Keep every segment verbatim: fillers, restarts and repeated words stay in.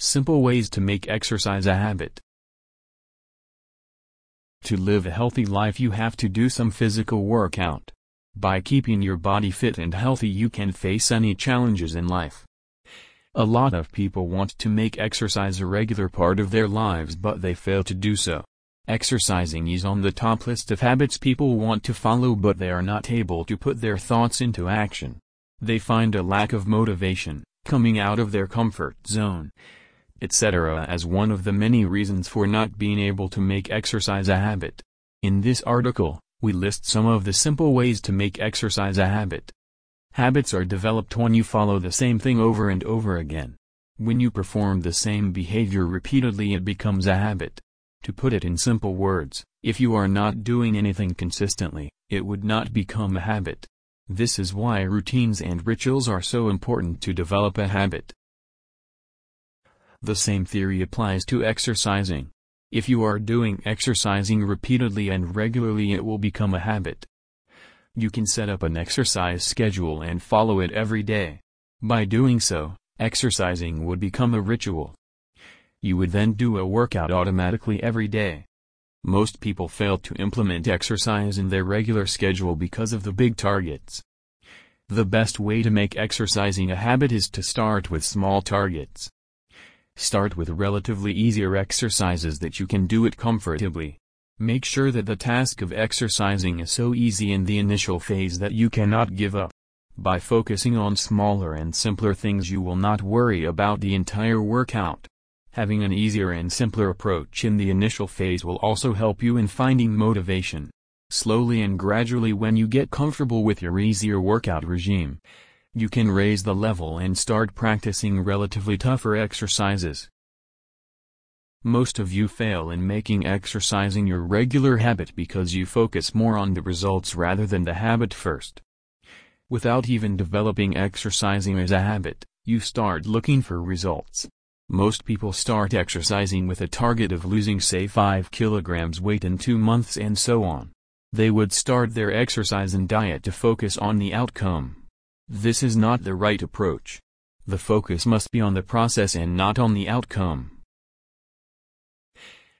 Simple ways to make exercise a habit. To live a healthy life, you have to do some physical workout. By keeping your body fit and healthy, you can face any challenges in life. A lot of people want to make exercise a regular part of their lives, but they fail to do so. Exercising is on the top list of habits people want to follow, but they are not able to put their thoughts into action. They find a lack of motivation, coming out of their comfort zone, et cetera as one of the many reasons for not being able to make exercise a habit. In this article, we list some of the simple ways to make exercise a habit. Habits are developed when you follow the same thing over and over again. When you perform the same behavior repeatedly, it becomes a habit. To put it in simple words, if you are not doing anything consistently, it would not become a habit. This is why routines and rituals are so important to develop a habit. The same theory applies to exercising. If you are doing exercising repeatedly and regularly, it will become a habit. You can set up an exercise schedule and follow it every day. By doing so, exercising would become a ritual. You would then do a workout automatically every day. Most people fail to implement exercise in their regular schedule because of the big targets. The best way to make exercising a habit is to start with small targets. Start with relatively easier exercises that you can do it comfortably. Make sure that the task of exercising is so easy in the initial phase that you cannot give up. By focusing on smaller and simpler things, you will not worry about the entire workout. Having an easier and simpler approach in the initial phase will also help you in finding motivation. Slowly and gradually, when you get comfortable with your easier workout regime, you can raise the level and start practicing relatively tougher exercises. Most of you fail in making exercising your regular habit because you focus more on the results rather than the habit first. Without even developing exercising as a habit, you start looking for results. Most people start exercising with a target of losing, say, five kilograms weight in two months and so on. They would start their exercise and diet to focus on the outcome. This is not the right approach. The focus must be on the process and not on the outcome.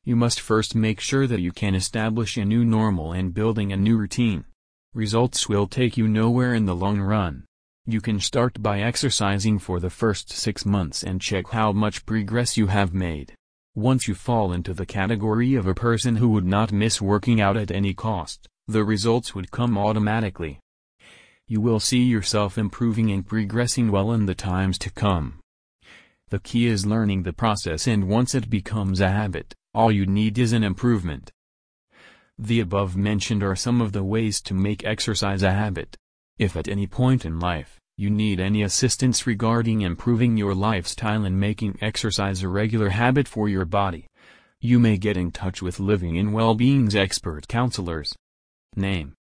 You must first make sure that you can establish a new normal and building a new routine. Results will take you nowhere in the long run. You can start by exercising for the first six months and check how much progress you have made. Once you fall into the category of a person who would not miss working out at any cost, the results would come automatically. You will see yourself improving and progressing well in the times to come. The key is learning the process, and once it becomes a habit, all you need is an improvement. The above mentioned are some of the ways to make exercise a habit. If at any point in life, you need any assistance regarding improving your lifestyle and making exercise a regular habit for your body, you may get in touch with Living in Wellbeing's expert counselors. Name.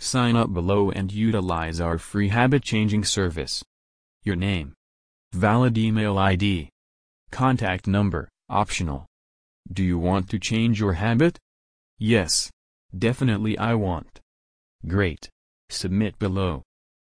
Sign up below and utilize our free habit changing service. Your name. Valid email I D. Contact number, optional. Do you want to change your habit? Yes. Definitely I want. Great. Submit below.